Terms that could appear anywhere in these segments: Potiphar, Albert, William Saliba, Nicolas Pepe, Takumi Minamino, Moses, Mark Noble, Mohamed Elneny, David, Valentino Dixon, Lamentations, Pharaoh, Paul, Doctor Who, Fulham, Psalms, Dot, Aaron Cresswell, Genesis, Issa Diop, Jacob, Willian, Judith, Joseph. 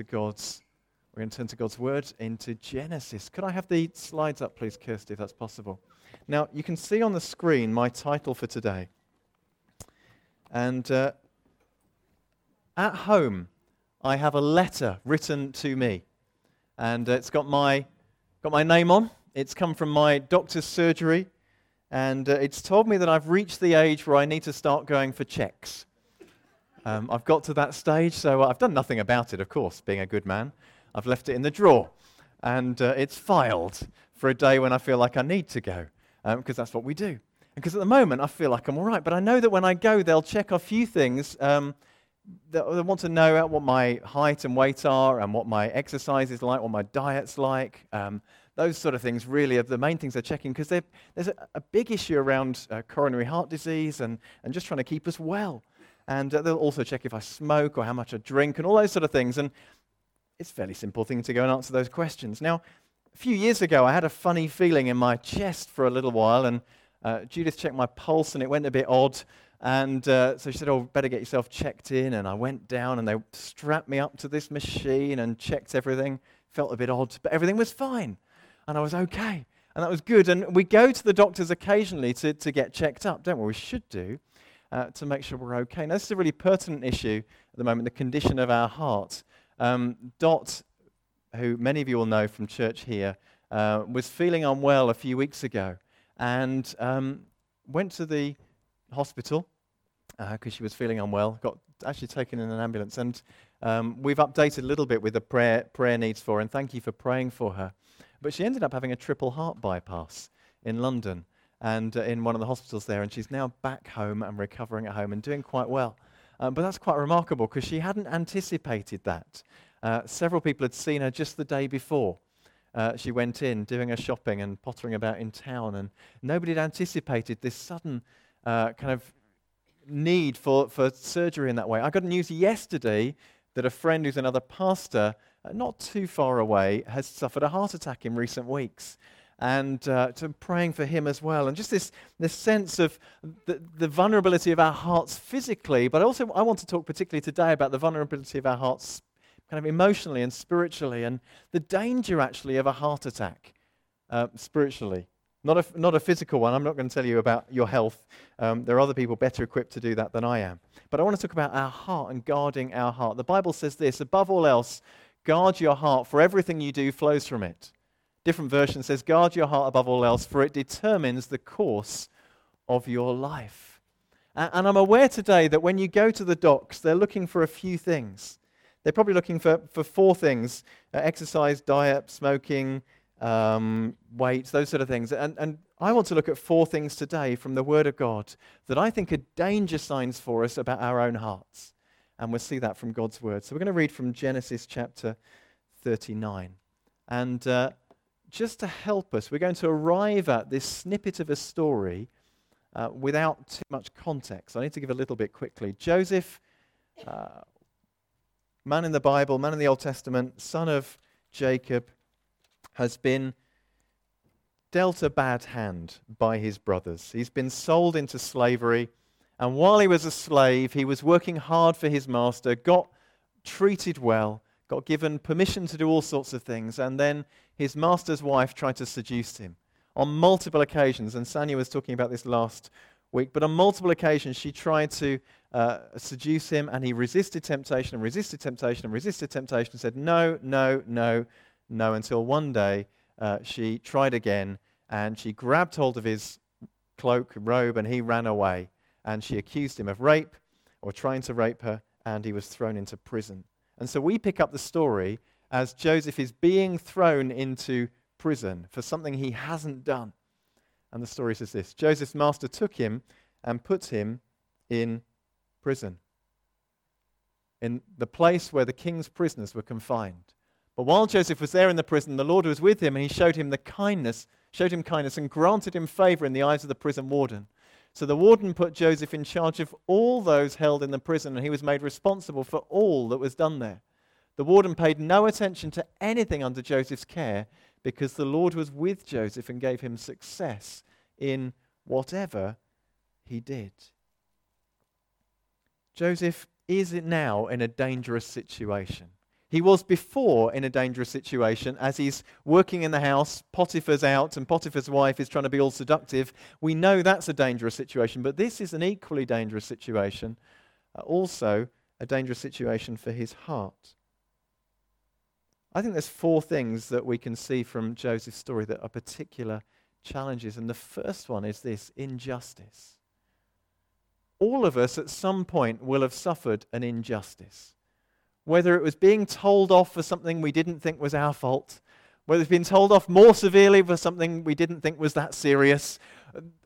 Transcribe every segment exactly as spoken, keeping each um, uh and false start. to God's, we're going to turn to God's Word into Genesis. Could I have the slides up, please, Kirsty, if that's possible? Now, you can see on the screen my title for today. And uh, at home, I have a letter written to me. And uh, it's got my got my name on. It's come from my doctor's surgery. And uh, it's told me that I've reached the age where I need to start going for checks. Um, I've got to that stage, so I've done nothing about it, of course, being a good man. I've left it in the drawer, and uh, it's filed for a day when I feel like I need to go, because um, that's what we do. Because at the moment, I feel like I'm all right, but I know that when I go, they'll check a few things. Um, they want to know what my height and weight are, and what my exercise is like, what my diet's like. Um, those sort of things really are the main things they're checking, because there's a, a big issue around uh, coronary heart disease and, and just trying to keep us well. And uh, they'll also check if I smoke or how much I drink and all those sort of things. And it's a fairly simple thing to go and answer those questions. Now, a few years ago, I had a funny feeling in my chest for a little while. And uh, Judith checked my pulse, and it went a bit odd. And uh, so she said, oh, better get yourself checked in. And I went down, and they strapped me up to this machine and checked everything. Felt a bit odd, but everything was fine. And I was okay. And that was good. And we go to the doctors occasionally to, to get checked up, don't we? We should do. Uh, to make sure we're okay. Now, this is a really pertinent issue at the moment, the condition of our heart. Um, Dot, who many of you will know from church here, uh, was feeling unwell a few weeks ago and um, went to the hospital because uh, she was feeling unwell, got actually taken in an ambulance. And um, we've updated a little bit with the prayer, prayer needs for her, and thank you for praying for her. But she ended up having a triple heart bypass in London, and uh, in one of the hospitals there, and she's now back home and recovering at home and doing quite well. Um, but that's quite remarkable because she hadn't anticipated that. Uh, several people had seen her just the day before. Uh, she went in doing her shopping and pottering about in town, and nobody had anticipated this sudden uh, kind of need for, for surgery in that way. I got news yesterday that a friend who's another pastor, uh, not too far away, has suffered a heart attack in recent weeks. And uh, to praying for him as well. And just this, this sense of the, the vulnerability of our hearts physically, but also I want to talk particularly today about the vulnerability of our hearts kind of emotionally and spiritually, and the danger actually of a heart attack uh, spiritually. Not a, not a physical one. I'm not going to tell you about your health. Um, there are other people better equipped to do that than I am. But I want to talk about our heart and guarding our heart. The Bible says this, above all else, guard your heart, for everything you do flows from it. Different version says, guard your heart above all else, for it determines the course of your life. And, and I'm aware today that when you go to the docs, they're looking for a few things. They're probably looking for, for four things, uh, exercise, diet, smoking, um, weight, those sort of things. And, and I want to look at four things today from the Word of God that I think are danger signs for us about our own hearts. And we'll see that from God's Word. So we're going to read from Genesis chapter thirty-nine. And... Uh, Just to help us, we're going to arrive at this snippet of a story uh, without too much context. I need to give a little bit quickly. Joseph, uh, man in the Bible, man in the Old Testament, son of Jacob, has been dealt a bad hand by his brothers. He's been sold into slavery, and while he was a slave, he was working hard for his master, got treated well, got given permission to do all sorts of things, and then his master's wife tried to seduce him on multiple occasions. And Sanya was talking about this last week, but on multiple occasions she tried to uh, seduce him, and he resisted temptation and resisted temptation and resisted temptation and said no, no, no, no, until one day uh, she tried again, and she grabbed hold of his cloak, robe, and he ran away, and she accused him of rape or trying to rape her, and he was thrown into prison. And so we pick up the story as Joseph is being thrown into prison for something he hasn't done. And the story says this: Joseph's master took him and put him in prison, in the place where the king's prisoners were confined. But while Joseph was there in the prison, the Lord was with him, and he showed him the kindness, showed him kindness and granted him favor in the eyes of the prison warden. So the warden put Joseph in charge of all those held in the prison, and he was made responsible for all that was done there. The warden paid no attention to anything under Joseph's care, because the Lord was with Joseph and gave him success in whatever he did. Joseph is now in a dangerous situation. He was before in a dangerous situation as he's working in the house, Potiphar's out, and Potiphar's wife is trying to be all seductive. We know that's a dangerous situation, but this is an equally dangerous situation, uh, also a dangerous situation for his heart. I think there's four things that we can see from Joseph's story that are particular challenges, and the first one is this: injustice. All of us at some point will have suffered an injustice. Whether it was being told off for something we didn't think was our fault, whether it's been told off more severely for something we didn't think was that serious,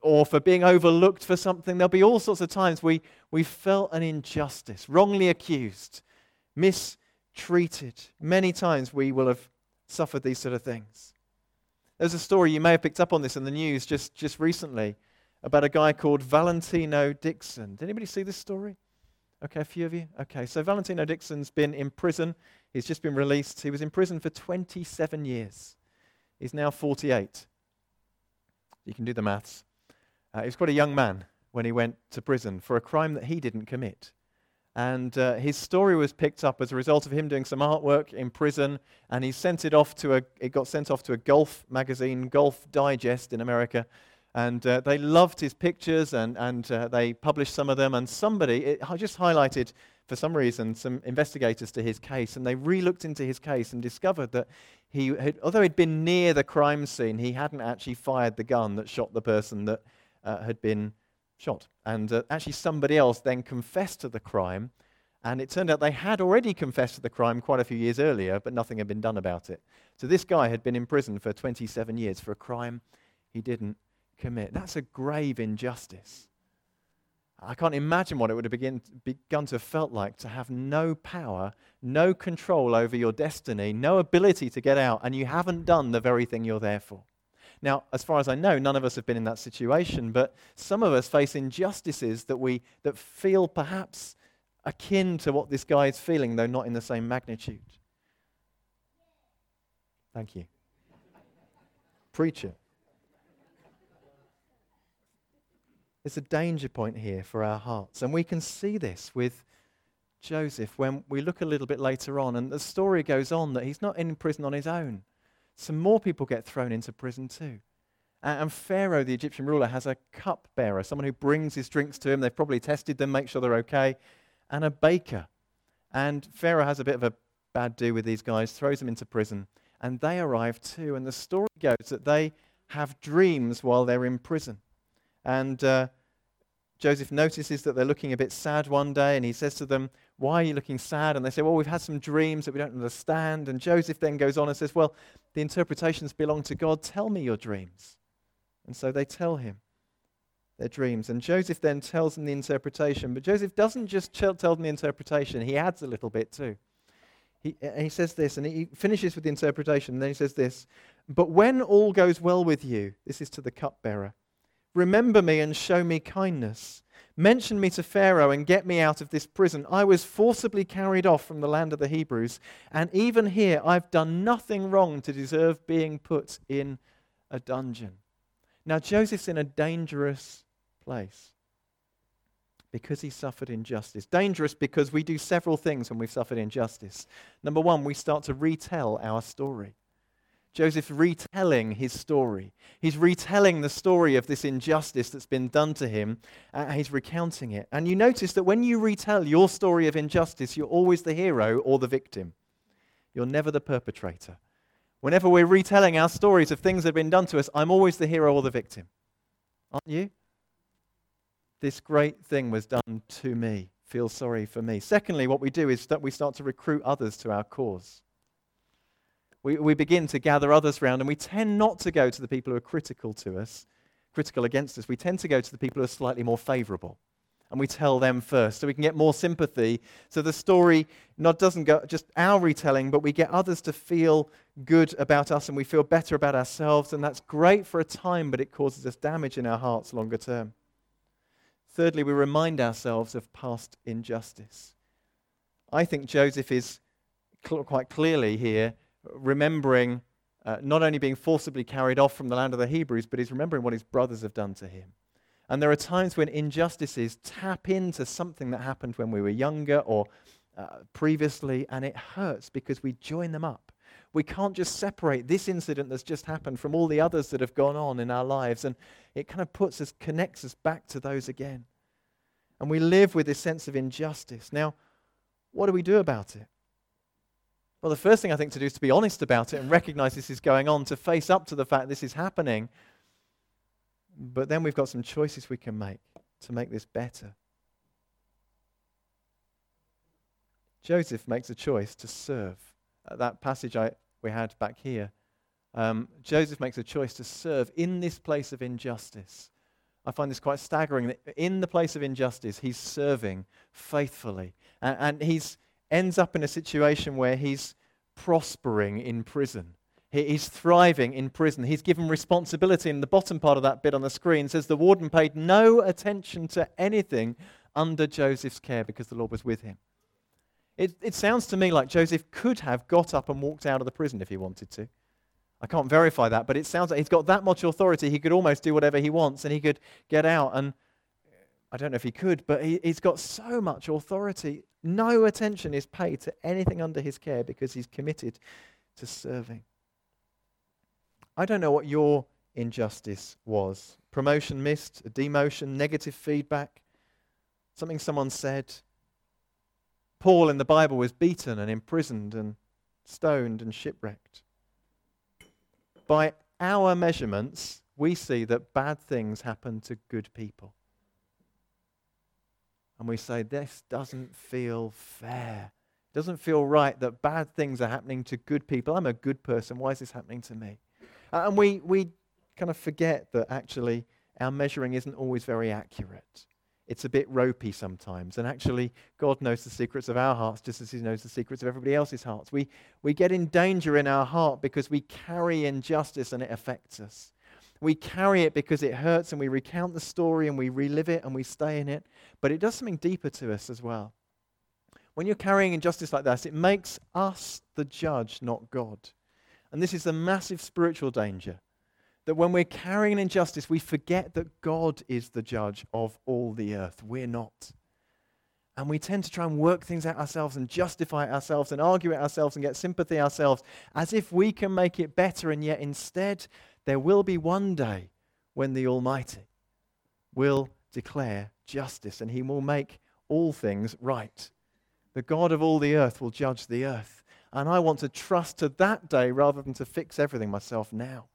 or for being overlooked for something, there'll be all sorts of times we, we felt an injustice, wrongly accused, mistreated. Many times we will have suffered these sort of things. There's a story, you may have picked up on this in the news just, just recently, about a guy called Valentino Dixon. Did anybody see this story? Okay, a few of you? Okay, so Valentino Dixon's been in prison. He's just been released. He was in prison for twenty-seven years. He's now forty-eight. You can do the maths. Uh, he was quite a young man when he went to prison for a crime that he didn't commit. And uh, his story was picked up as a result of him doing some artwork in prison, and he sent it off to a, it got sent off to a golf magazine, Golf Digest in America. And uh, they loved his pictures, and, and uh, they published some of them. And somebody it just highlighted, for some reason, some investigators to his case. And they re-looked into his case and discovered that he, had, although he'd been near the crime scene, he hadn't actually fired the gun that shot the person that uh, had been shot. And uh, actually somebody else then confessed to the crime. And it turned out they had already confessed to the crime quite a few years earlier, but nothing had been done about it. So this guy had been in prison for twenty-seven years for a crime he didn't commit. That's a grave injustice. I can't imagine what it would have begin, begun to have felt like to have no power, no control over your destiny, no ability to get out, and you haven't done the very thing you're there for. Now, as far as I know, none of us have been in that situation, but some of us face injustices that we that feel perhaps akin to what this guy is feeling, though not in the same magnitude. Thank you. Preacher. There's a danger point here for our hearts. And we can see this with Joseph when we look a little bit later on. And the story goes on that he's not in prison on his own. Some more people get thrown into prison too. And Pharaoh, the Egyptian ruler, has a cupbearer, someone who brings his drinks to him. They've probably tested them, make sure they're okay. And a baker. And Pharaoh has a bit of a bad do with these guys, throws them into prison. And they arrive too. And the story goes that they have dreams while they're in prison. And uh, Joseph notices that they're looking a bit sad one day, and he says to them, "Why are you looking sad?" And they say, "Well, we've had some dreams that we don't understand." And Joseph then goes on and says, "Well, the interpretations belong to God. Tell me your dreams." And so they tell him their dreams. And Joseph then tells them the interpretation. But Joseph doesn't just tell them the interpretation. He adds a little bit too. He, he says this, and he finishes with the interpretation. And then he says this, "But when all goes well with you," this is to the cupbearer, "remember me and show me kindness. Mention me to Pharaoh and get me out of this prison. I was forcibly carried off from the land of the Hebrews, and even here I've done nothing wrong to deserve being put in a dungeon." Now Joseph's in a dangerous place because he suffered injustice. Dangerous because we do several things when we've suffered injustice. Number one, we start to retell our story. Joseph's retelling his story. He's retelling the story of this injustice that's been done to him. Uh, he's recounting it. And you notice that when you retell your story of injustice, you're always the hero or the victim. You're never the perpetrator. Whenever we're retelling our stories of things that have been done to us, I'm always the hero or the victim. Aren't you? This great thing was done to me. Feel sorry for me. Secondly, what we do is that we start to recruit others to our cause. We we begin to gather others around, and we tend not to go to the people who are critical to us, critical against us. We tend to go to the people who are slightly more favourable, and we tell them first so we can get more sympathy. So the story not doesn't go just our retelling, but we get others to feel good about us, and we feel better about ourselves, and that's great for a time, but it causes us damage in our hearts longer term. Thirdly, we remind ourselves of past injustice. I think Joseph is cl- quite clearly here remembering uh, not only being forcibly carried off from the land of the Hebrews, but he's remembering what his brothers have done to him. And there are times when injustices tap into something that happened when we were younger, or uh, previously, and it hurts because we join them up. We can't just separate this incident that's just happened from all the others that have gone on in our lives, and it kind of puts us, connects us back to those again. And we live with this sense of injustice. Now, what do we do about it? Well, the first thing I think to do is to be honest about it and recognize this is going on, to face up to the fact this is happening. But then we've got some choices we can make to make this better. Joseph makes a choice to serve. Uh, that passage I, we had back here, um, Joseph makes a choice to serve in this place of injustice. I find this quite staggering, that in the place of injustice, he's serving faithfully. And, and he's ends up in a situation where he's prospering in prison. He, he's thriving in prison. He's given responsibility. In the bottom part of that bit on the screen says, the warden paid no attention to anything under Joseph's care because the Lord was with him. It, it sounds to me like Joseph could have got up and walked out of the prison if he wanted to. I can't verify that, but it sounds like he's got that much authority, he could almost do whatever he wants, and he could get out, and I don't know if he could, but he, he's got so much authority. No attention is paid to anything under his care because he's committed to serving. I don't know what your injustice was. Promotion missed, a demotion, negative feedback, something someone said. Paul in the Bible was beaten and imprisoned and stoned and shipwrecked. By our measurements, we see that bad things happen to good people. And we say, this doesn't feel fair. It doesn't feel right that bad things are happening to good people. I'm a good person. Why is this happening to me? Uh, and we, we kind of forget that actually our measuring isn't always very accurate. It's a bit ropey sometimes, and actually God knows the secrets of our hearts just as he knows the secrets of everybody else's hearts. We we get in danger in our heart because we carry injustice and it affects us. We carry it because it hurts, and we recount the story and we relive it and we stay in it, but it does something deeper to us as well. When you're carrying injustice like this, it makes us the judge, not God. And this is the massive spiritual danger. That when we're carrying an injustice, we forget that God is the judge of all the earth. We're not. And we tend to try and work things out ourselves and justify ourselves and argue it ourselves and get sympathy ourselves as if we can make it better. And yet instead, there will be one day when the Almighty will declare justice and he will make all things right. The God of all the earth will judge the earth. And I want to trust to that day rather than to fix everything myself now.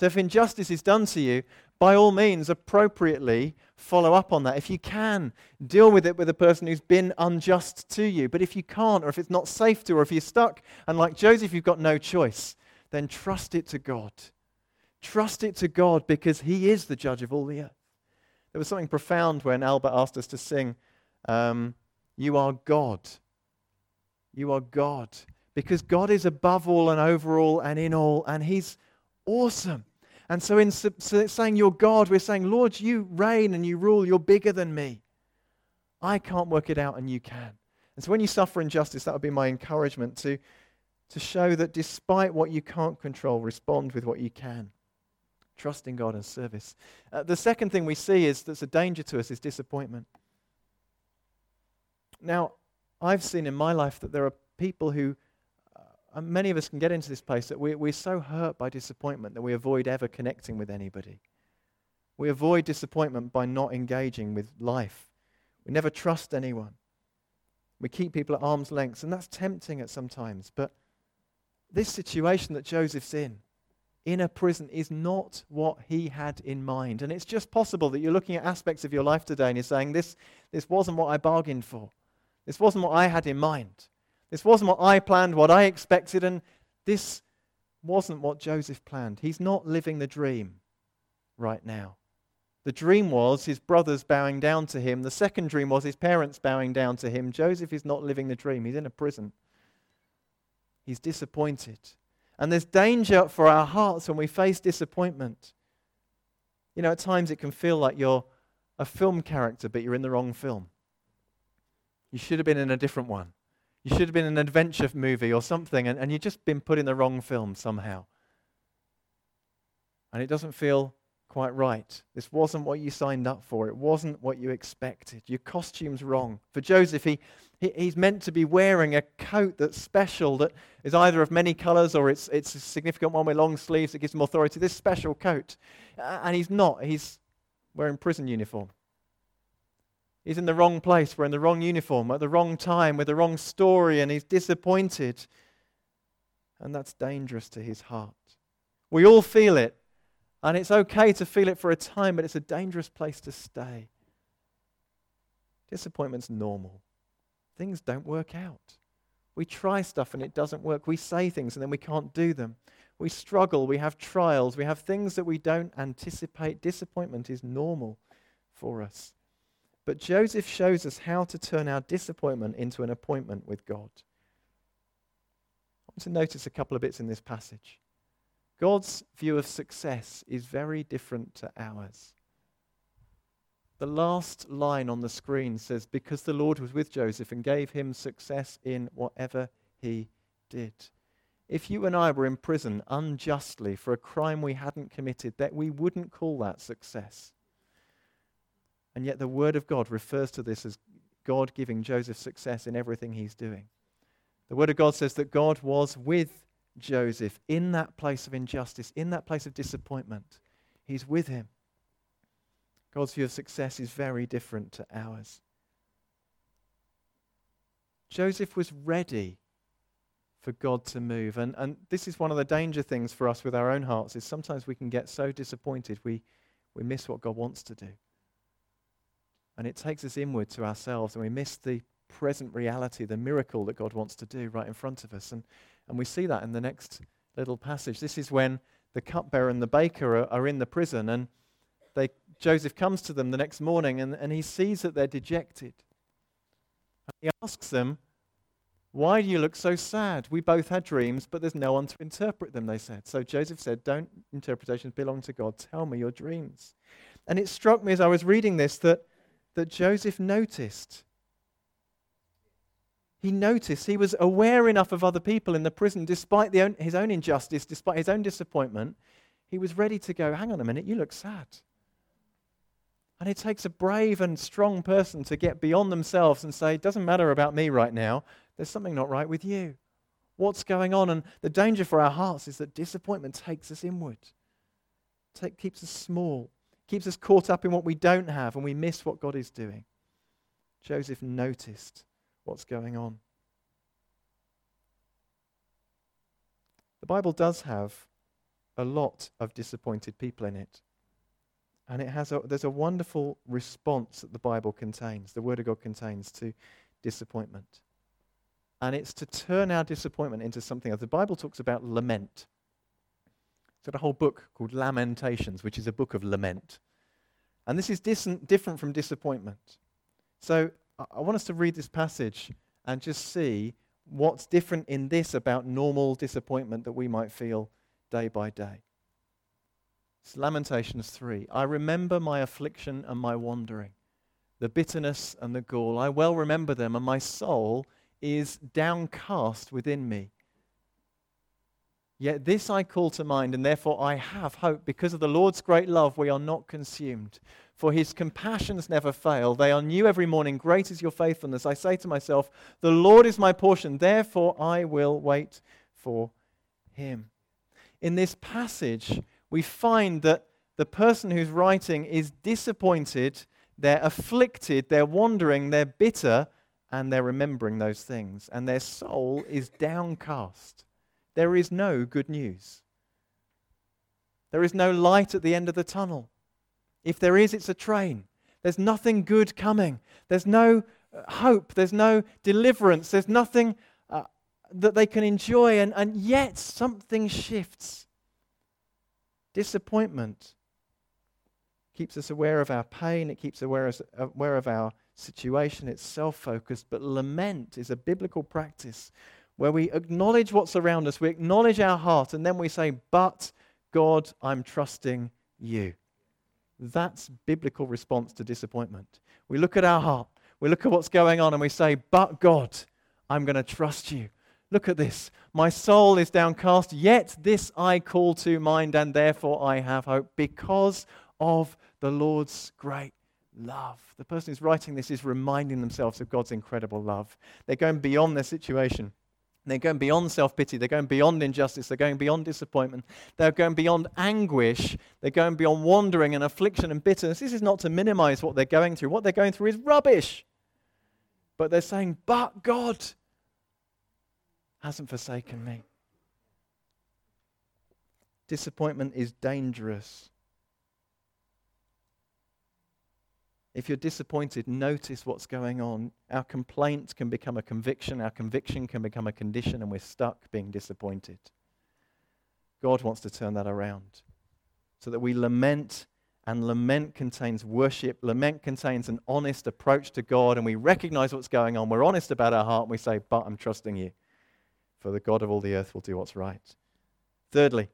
So if injustice is done to you, by all means, appropriately follow up on that. If you can, deal with it with a person who's been unjust to you. But if you can't, or if it's not safe to, or if you're stuck, and like Joseph, you've got no choice, then trust it to God. Trust it to God because he is the judge of all the earth. There was something profound when Albert asked us to sing, um, You Are God. You are God. Because God is above all and over all and in all, and he's awesome. And so in so saying you're God, we're saying, Lord, you reign and you rule. You're bigger than me. I can't work it out and you can. And so when you suffer injustice, that would be my encouragement to, to show that despite what you can't control, respond with what you can. Trust in God and service. Uh, the second thing we see is that's a danger to us is disappointment. Now, I've seen in my life that there are people who And many of us can get into this place that we, we're so hurt by disappointment that we avoid ever connecting with anybody. We avoid disappointment by not engaging with life. We never trust anyone. We keep people at arm's length, and that's tempting at sometimes. But this situation that Joseph's in, in a prison, is not what he had in mind. And it's just possible that you're looking at aspects of your life today and you're saying, this, this wasn't what I bargained for. This wasn't what I had in mind. This wasn't what I planned, what I expected, and this wasn't what Joseph planned. He's not living the dream right now. The dream was his brothers bowing down to him. The second dream was his parents bowing down to him. Joseph is not living the dream. He's in a prison. He's disappointed. And there's danger for our hearts when we face disappointment. You know, at times it can feel like you're a film character, but you're in the wrong film. You should have been in a different one. You should have been in an adventure movie or something, and, and you've just been put in the wrong film somehow. And it doesn't feel quite right. This wasn't what you signed up for. It wasn't what you expected. Your costume's wrong. For Joseph, he, he he's meant to be wearing a coat that's special, that is either of many colours or it's it's a significant one with long sleeves that gives him authority. This special coat. Uh, and he's not. He's wearing prison uniform. He's in the wrong place, wearing the wrong uniform, at the wrong time, with the wrong story, and he's disappointed. And that's dangerous to his heart. We all feel it. And it's okay to feel it for a time, but it's a dangerous place to stay. Disappointment's normal. Things don't work out. We try stuff and it doesn't work. We say things and then we can't do them. We struggle, we have trials, we have things that we don't anticipate. Disappointment is normal for us. But Joseph shows us how to turn our disappointment into an appointment with God. I want to notice a couple of bits in this passage. God's view of success is very different to ours. The last line on the screen says, because the Lord was with Joseph and gave him success in whatever he did. If you and I were in prison unjustly for a crime we hadn't committed, that we wouldn't call that success. And yet the Word of God refers to this as God giving Joseph success in everything he's doing. The Word of God says that God was with Joseph. Joseph, in that place of injustice, in that place of disappointment, he's with him. God's view of success is very different to ours. Joseph was ready for God to move. And, and this is one of the danger things for us with our own hearts, is sometimes we can get so disappointed we, we miss what God wants to do. And it takes us inward to ourselves and we miss the present reality, the miracle that God wants to do right in front of us. And And we see that in the next little passage. This is when the cupbearer and the baker are, are in the prison, and they, Joseph comes to them the next morning and, and he sees that they're dejected. And he asks them, why do you look so sad? We both had dreams, but there's no one to interpret them, they said. So Joseph said, don't interpretations belong to God? Tell me your dreams. And it struck me as I was reading this that, that Joseph noticed. He noticed, he was aware enough of other people in the prison, despite the own, his own injustice, despite his own disappointment, he was ready to go, hang on a minute, you look sad. And it takes a brave and strong person to get beyond themselves and say, it doesn't matter about me right now, there's something not right with you. What's going on? And the danger for our hearts is that disappointment takes us inward, Take, keeps us small, keeps us caught up in what we don't have, and we miss what God is doing. Joseph noticed what's going on. The Bible does have a lot of disappointed people in it, and it has a, there's a wonderful response that the Bible contains, the Word of God contains, to disappointment. And it's to turn our disappointment into something else. The Bible talks about lament. It's got a whole book called Lamentations, which is a book of lament. And this is dis- different from disappointment. So I want us to read this passage and just see what's different in this about normal disappointment that we might feel day by day. It's Lamentations three. I remember my affliction and my wandering, the bitterness and the gall. I well remember them, and my soul is downcast within me. Yet this I call to mind, and therefore I have hope. Because of the Lord's great love, we are not consumed. For his compassions never fail. They are new every morning. Great is your faithfulness. I say to myself, the Lord is my portion. Therefore I will wait for him. In this passage, we find that the person who's writing is disappointed. They're afflicted. They're wandering. They're bitter. And they're remembering those things. And their soul is downcast. There is no good news. There is no light at the end of the tunnel. If there is, it's a train. There's nothing good coming. There's no hope. There's no deliverance. There's nothing uh, that they can enjoy. And, and yet something shifts. Disappointment keeps us aware of our pain. It keeps us aware, aware of our situation. It's self-focused. But lament is a biblical practice where we acknowledge what's around us, we acknowledge our heart, and then we say, but God, I'm trusting you. That's biblical response to disappointment. We look at our heart, we look at what's going on, and we say, but God, I'm going to trust you. Look at this. My soul is downcast, yet this I call to mind, and therefore I have hope. Because of the Lord's great love. The person who's writing this is reminding themselves of God's incredible love. They're going beyond their situation. They're going beyond self-pity. They're going beyond injustice. They're going beyond disappointment. They're going beyond anguish. They're going beyond wandering and affliction and bitterness. This is not to minimize what they're going through. What they're going through is rubbish. But they're saying, but God hasn't forsaken me. Disappointment is dangerous. If you're disappointed, notice what's going on. Our complaint can become a conviction. Our conviction can become a condition, and we're stuck being disappointed. God wants to turn that around so that we lament, and lament contains worship. Lament contains an honest approach to God, and we recognize what's going on. We're honest about our heart, and we say, but I'm trusting you, for the God of all the earth will do what's right. Thirdly,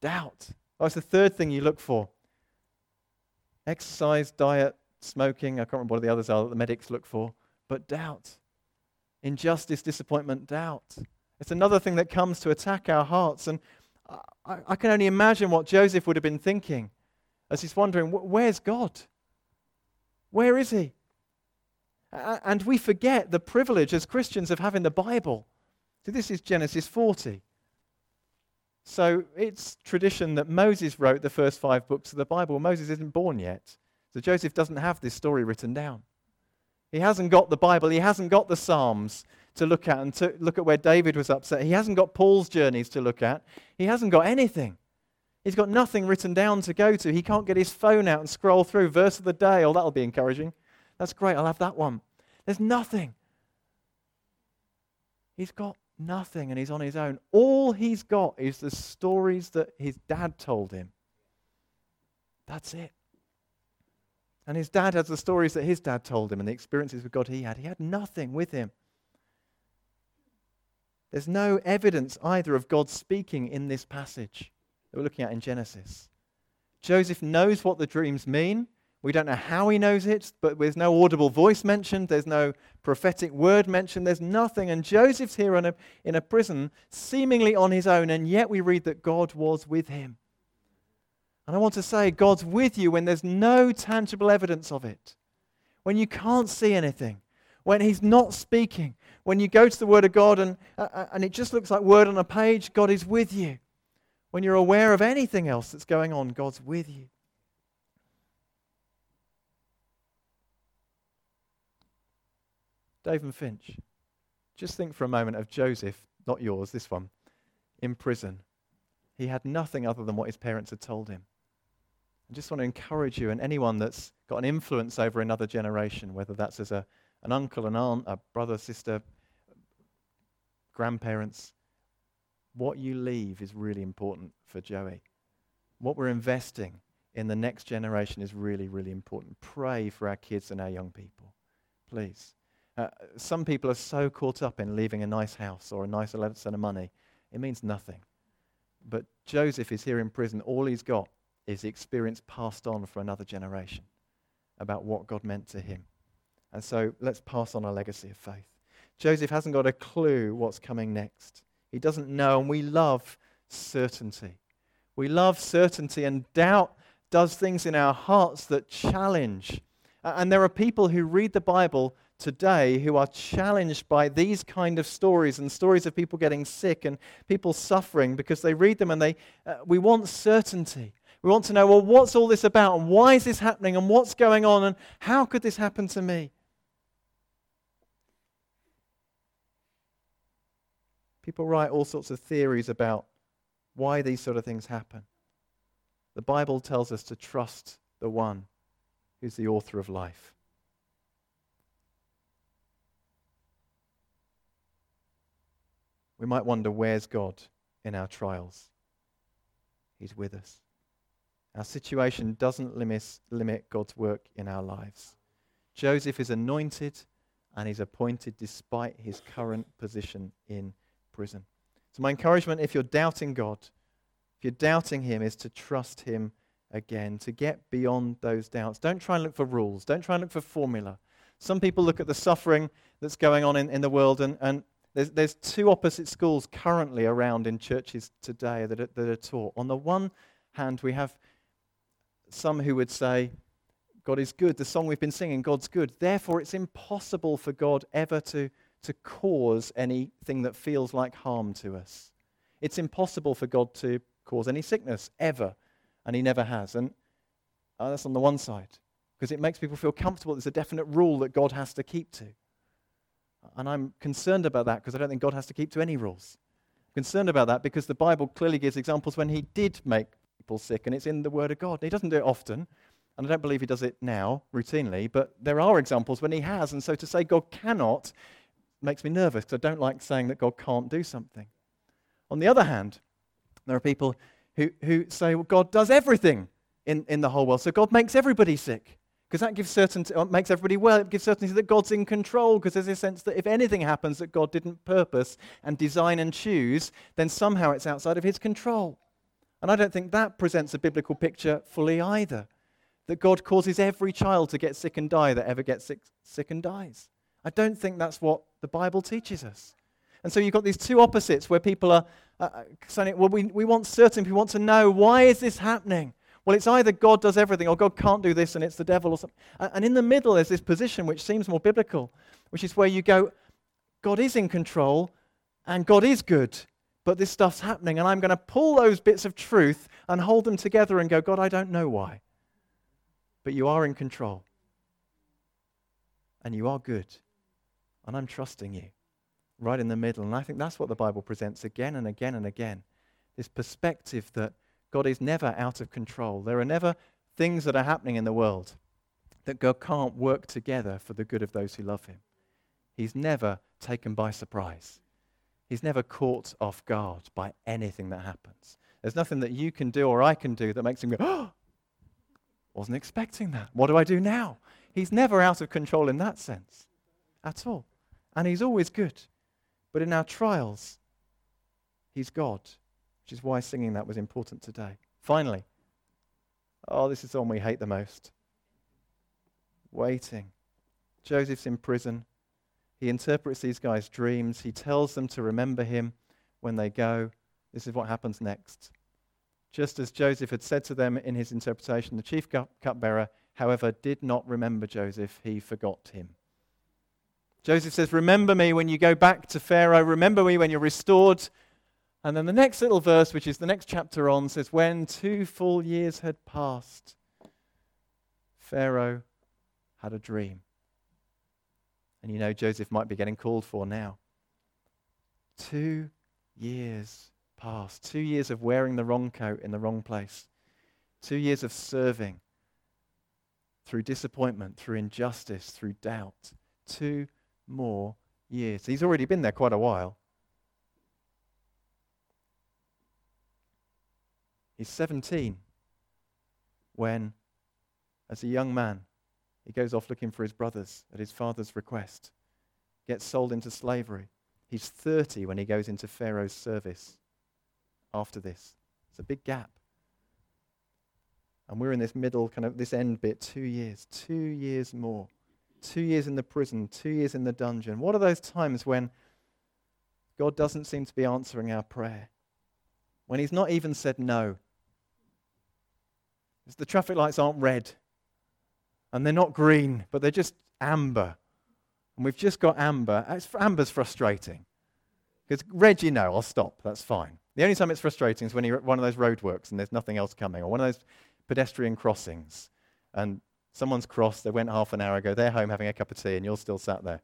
doubt. That's the third thing you look for. Exercise, diet, smoking, I can't remember what the others are that the medics look for, but doubt. Injustice, disappointment, doubt. It's another thing that comes to attack our hearts, and I, I can only imagine what Joseph would have been thinking as he's wondering, where's God? Where is he? And we forget the privilege as Christians of having the Bible. So this is Genesis forty. So it's tradition that Moses wrote the first five books of the Bible. Moses isn't born yet. So Joseph doesn't have this story written down. He hasn't got the Bible. He hasn't got the Psalms to look at and to look at where David was upset. He hasn't got Paul's journeys to look at. He hasn't got anything. He's got nothing written down to go to. He can't get his phone out and scroll through verse of the day. Oh, that'll be encouraging. That's great. I'll have that one. There's nothing. He's got nothing, and he's on his own. All he's got is the stories that his dad told him. That's it. And his dad has the stories that his dad told him and the experiences with God he had. He had nothing with him. There's no evidence either of God speaking in this passage that we're looking at in Genesis. Joseph knows what the dreams mean. We don't know how he knows it, but there's no audible voice mentioned. There's no prophetic word mentioned. There's nothing. And Joseph's here in a, in a prison, seemingly on his own, and yet we read that God was with him. And I want to say, God's with you when there's no tangible evidence of it, when you can't see anything, when he's not speaking, when you go to the Word of God and, uh, and it just looks like word on a page, God is with you. When you're aware of anything else that's going on, God's with you. Dave and Finch, just think for a moment of Joseph, not yours, this one, in prison. He had nothing other than what his parents had told him. I just want to encourage you and anyone that's got an influence over another generation, whether that's as a, an uncle, an aunt, a brother, sister, grandparents, what you leave is really important for Joey. What we're investing in the next generation is really, really important. Pray for our kids and our young people, please. Uh, some people are so caught up in leaving a nice house or a nice eleven cent of money. It means nothing. But Joseph is here in prison. All he's got is the experience passed on for another generation about what God meant to him. And so let's pass on a legacy of faith. Joseph hasn't got a clue what's coming next. He doesn't know, and we love certainty. We love certainty, and doubt does things in our hearts that challenge. Uh, and there are people who read the Bible today who are challenged by these kind of stories and stories of people getting sick and people suffering because they read them and they uh, we want certainty. We want to know, well, what's all this about and why is this happening and what's going on and how could this happen to me? People write all sorts of theories about why these sort of things happen. The Bible tells us to trust the one who's the author of life. We might wonder, where's God in our trials? He's with us. Our situation doesn't limit God's work in our lives. Joseph is anointed and he's appointed despite his current position in prison. So my encouragement, if you're doubting God, if you're doubting him, is to trust him again, to get beyond those doubts. Don't try and look for rules. Don't try and look for formula. Some people look at the suffering that's going on in, in the world and, and There's, there's two opposite schools currently around in churches today that are, that are taught. On the one hand, we have some who would say, God is good. The song we've been singing, God's good. Therefore, it's impossible for God ever to, to cause anything that feels like harm to us. It's impossible for God to cause any sickness, ever. And he never has. And uh, that's on the one side, because it makes people feel comfortable. There's a definite rule that God has to keep to. And I'm concerned about that, because I don't think God has to keep to any rules. I'm concerned about that because the Bible clearly gives examples when he did make people sick, and it's in the Word of God. He doesn't do it often, and I don't believe he does it now routinely, but there are examples when he has, and so to say God cannot makes me nervous, because I don't like saying that God can't do something. On the other hand, there are people who, who say, well, God does everything in, in the whole world, so God makes everybody sick, because that gives certainty, or makes everybody well, it gives certainty that God's in control, because there's a sense that if anything happens that God didn't purpose and design and choose, then somehow it's outside of his control. And I don't think that presents a biblical picture fully either, that God causes every child to get sick and die that ever gets sick, sick and dies. I don't think that's what the Bible teaches us. And so you've got these two opposites where people are uh, saying, well, we, we want certainty, we want to know, why is this happening? Well, it's either God does everything or God can't do this and it's the devil or something. And in the middle, there's this position which seems more biblical, which is where you go, God is in control and God is good, but this stuff's happening, and I'm going to pull those bits of truth and hold them together and go, God, I don't know why, but you are in control and you are good and I'm trusting you, right in the middle. And I think that's what the Bible presents again and again and again, this perspective that God is never out of control. There are never things that are happening in the world that God can't work together for the good of those who love him. He's never taken by surprise. He's never caught off guard by anything that happens. There's nothing that you can do or I can do that makes him go, oh, wasn't expecting that. What do I do now? He's never out of control in that sense at all. And he's always good. But in our trials, he's God, which is why singing that was important today. Finally, oh, this is the one we hate the most. Waiting. Joseph's in prison. He interprets these guys' dreams. He tells them to remember him when they go. This is what happens next. Just as Joseph had said to them in his interpretation, the chief cup- cupbearer, however, did not remember Joseph. He forgot him. Joseph says, remember me when you go back to Pharaoh. Remember me when you're restored. And then the next little verse, which is the next chapter on, says, when two full years had passed, Pharaoh had a dream. And you know Joseph might be getting called for now. Two years passed. Two years of wearing the wrong coat in the wrong place. Two years of serving through disappointment, through injustice, through doubt. Two more years. He's already been there quite a while. He's seventeen when, as a young man, he goes off looking for his brothers at his father's request, gets sold into slavery. He's thirty when he goes into Pharaoh's service after this. It's a big gap. And we're in this middle, kind of this end bit, two years, two years more, two years in the prison, two years in the dungeon. What are those times when God doesn't seem to be answering our prayer? When he's not even said no. The traffic lights aren't red and they're not green, but they're just amber, and we've just got amber. It's, amber's frustrating because red, you know, I'll stop, that's fine. The only time it's frustrating is when you're at one of those roadworks and there's nothing else coming, or one of those pedestrian crossings and someone's crossed, they went half an hour ago, they're home having a cup of tea and you're still sat there.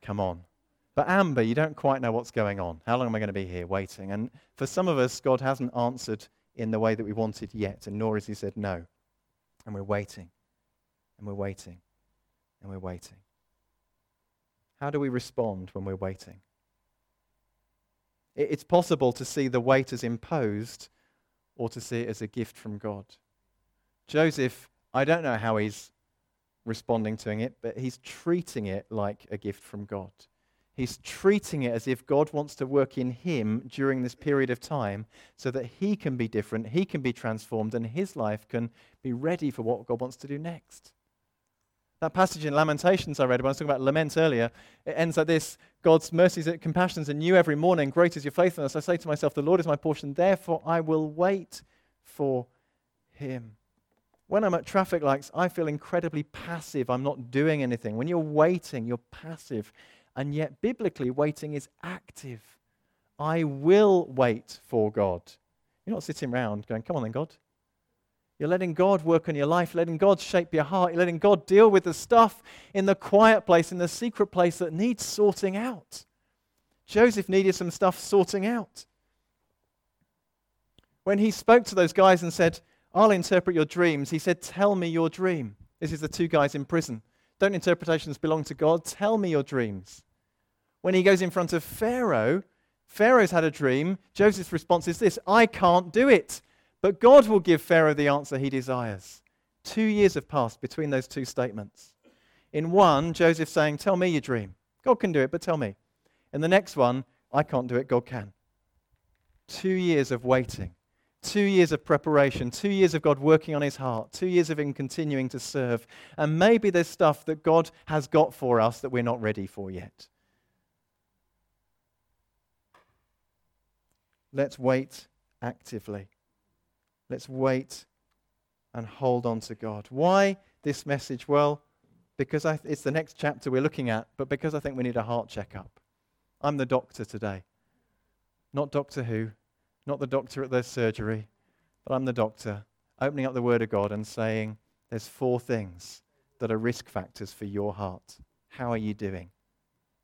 Come on. But amber, you don't quite know what's going on. How long am I going to be here waiting? And for some of us, God hasn't answered in the way that we wanted yet, and nor has he said no. And we're waiting, and we're waiting, and we're waiting. How do we respond when we're waiting? It's possible to see the wait as imposed or to see it as a gift from God. Joseph, I don't know how he's responding to it, but he's treating it like a gift from God. He's treating it as if God wants to work in him during this period of time so that he can be different, he can be transformed, and his life can be ready for what God wants to do next. That passage in Lamentations I read, when I was talking about lament earlier, it ends like this: God's mercies and compassions are new every morning. Great is your faithfulness. I say to myself, the Lord is my portion, therefore I will wait for him. When I'm at traffic lights, I feel incredibly passive. I'm not doing anything. When you're waiting, you're passive. And yet, biblically, waiting is active. I will wait for God. You're not sitting around going, come on then, God. You're letting God work on your life, letting God shape your heart. You're letting God deal with the stuff in the quiet place, in the secret place that needs sorting out. Joseph needed some stuff sorting out. When he spoke to those guys and said, I'll interpret your dreams, he said, tell me your dream. This is the two guys in prison. Don't interpretations belong to God? Tell me your dreams. When he goes in front of Pharaoh, Pharaoh's had a dream. Joseph's response is this, I can't do it. But God will give Pharaoh the answer he desires. Two years have passed between those two statements. In one, Joseph saying, tell me your dream. God can do it, but tell me. In the next one, I can't do it, God can. Two years of waiting. Two years of preparation. Two years of God working on his heart. Two years of him continuing to serve. And maybe there's stuff that God has got for us that we're not ready for yet. Let's wait actively. Let's wait and hold on to God. Why this message? Well, because I th- it's the next chapter we're looking at, but because I think we need a heart checkup. I'm the doctor today. Not Doctor Who, not the doctor at their surgery, but I'm the doctor, opening up the Word of God and saying, there's four things that are risk factors for your heart. How are you doing?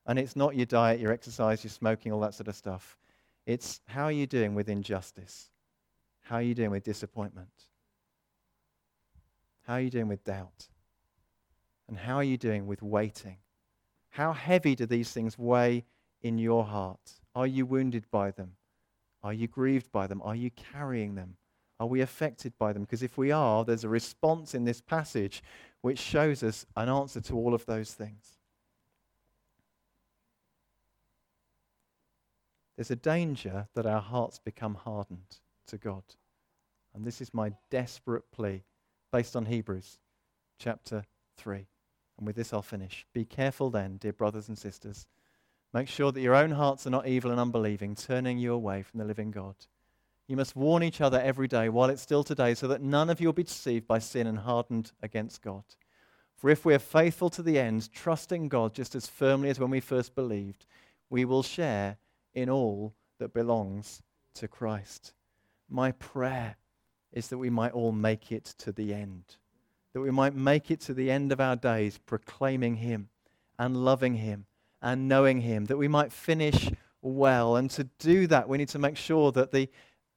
And it's not your diet, your exercise, your smoking, all that sort of stuff. It's how are you doing with injustice? How are you doing with disappointment? How are you doing with doubt? And how are you doing with waiting? How heavy do these things weigh in your heart? Are you wounded by them? Are you grieved by them? Are you carrying them? Are we affected by them? Because if we are, there's a response in this passage which shows us an answer to all of those things. There's a danger that our hearts become hardened to God. And this is my desperate plea based on Hebrews chapter three. And with this I'll finish. Be careful then, dear brothers and sisters. Make sure that your own hearts are not evil and unbelieving, turning you away from the living God. You must warn each other every day while it's still today, so that none of you will be deceived by sin and hardened against God. For if we are faithful to the end, trusting God just as firmly as when we first believed, we will share in all that belongs to Christ. My prayer is that we might all make it to the end, that we might make it to the end of our days proclaiming him and loving him and knowing him, that we might finish well. And to do that, we need to make sure that the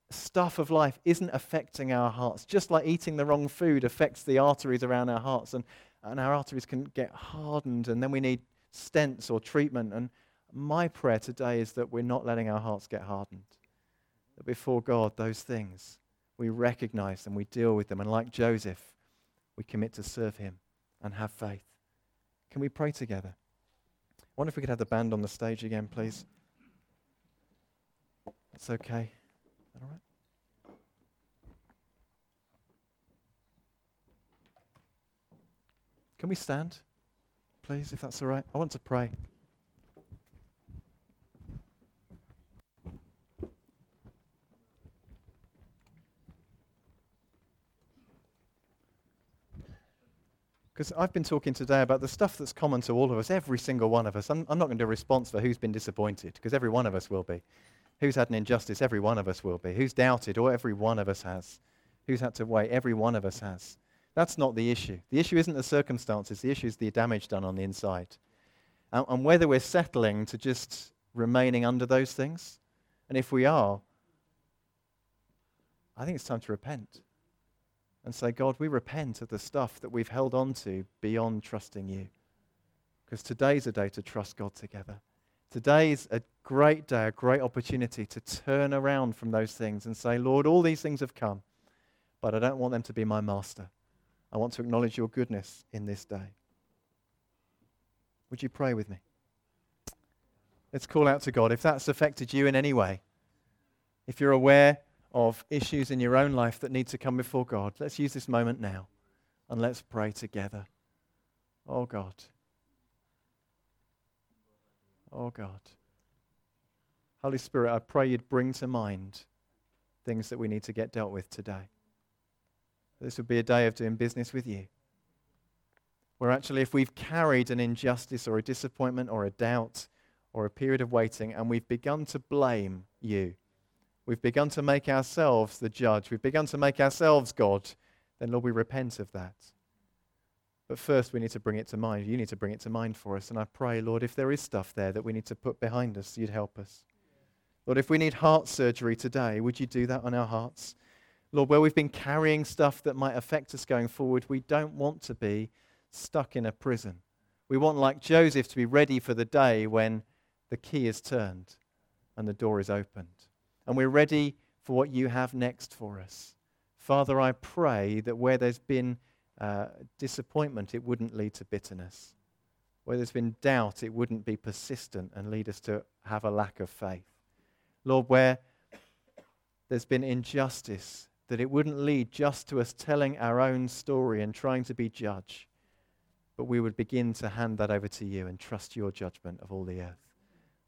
stuff of life isn't affecting our hearts, just like eating the wrong food affects the arteries around our hearts, and, and our arteries can get hardened, and then we need stents or treatment. And my prayer today is that we're not letting our hearts get hardened. That before God, those things, we recognize them, we deal with them, and like Joseph, we commit to serve him and have faith. Can we pray together? I wonder if we could have the band on the stage again, please. That's okay. Is that all right? Can we stand, please, if that's all right? I want to pray. Because I've been talking today about the stuff that's common to all of us, every single one of us. I'm, I'm not going to do a response for who's been disappointed, because every one of us will be. Who's had an injustice, every one of us will be. Who's doubted, or every one of us has. Who's had to wait, every one of us has. That's not the issue. The issue isn't the circumstances. The issue is the damage done on the inside. And, and whether we're settling to just remaining under those things. And if we are, I think it's time to repent. And say, God, we repent of the stuff that we've held on to beyond trusting you. Because today's a day to trust God together. Today's a great day, a great opportunity to turn around from those things and say, Lord, all these things have come, but I don't want them to be my master. I want to acknowledge your goodness in this day. Would you pray with me? Let's call out to God. If that's affected you in any way, if you're aware of issues in your own life that need to come before God, let's use this moment now and let's pray together. Oh God. Oh God. Holy Spirit, I pray you'd bring to mind things that we need to get dealt with today. This would be a day of doing business with you. Where actually if we've carried an injustice or a disappointment or a doubt or a period of waiting and we've begun to blame you, we've begun to make ourselves the judge, we've begun to make ourselves God, then Lord, we repent of that. But first we need to bring it to mind. You need to bring it to mind for us. And I pray, Lord, if there is stuff there that we need to put behind us, you'd help us. Lord, if we need heart surgery today, would you do that on our hearts? Lord, where we've been carrying stuff that might affect us going forward, we don't want to be stuck in a prison. We want, like Joseph, to be ready for the day when the key is turned and the door is opened. And we're ready for what you have next for us. Father, I pray that where there's been Uh, disappointment, it wouldn't lead to bitterness. Where there's been doubt, it wouldn't be persistent and lead us to have a lack of faith. Lord, where there's been injustice, that it wouldn't lead just to us telling our own story and trying to be judge, but we would begin to hand that over to you and trust your judgment of all the earth.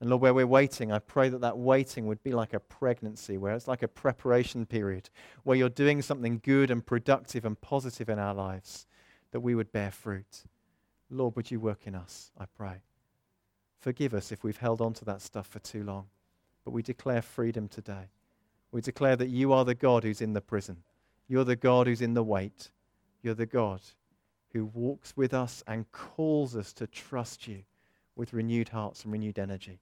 And Lord, where we're waiting, I pray that that waiting would be like a pregnancy, where it's like a preparation period, where you're doing something good and productive and positive in our lives, that we would bear fruit. Lord, would you work in us, I pray. Forgive us if we've held on to that stuff for too long, but we declare freedom today. We declare that you are the God who's in the prison. You're the God who's in the wait. You're the God who walks with us and calls us to trust you with renewed hearts and renewed energy.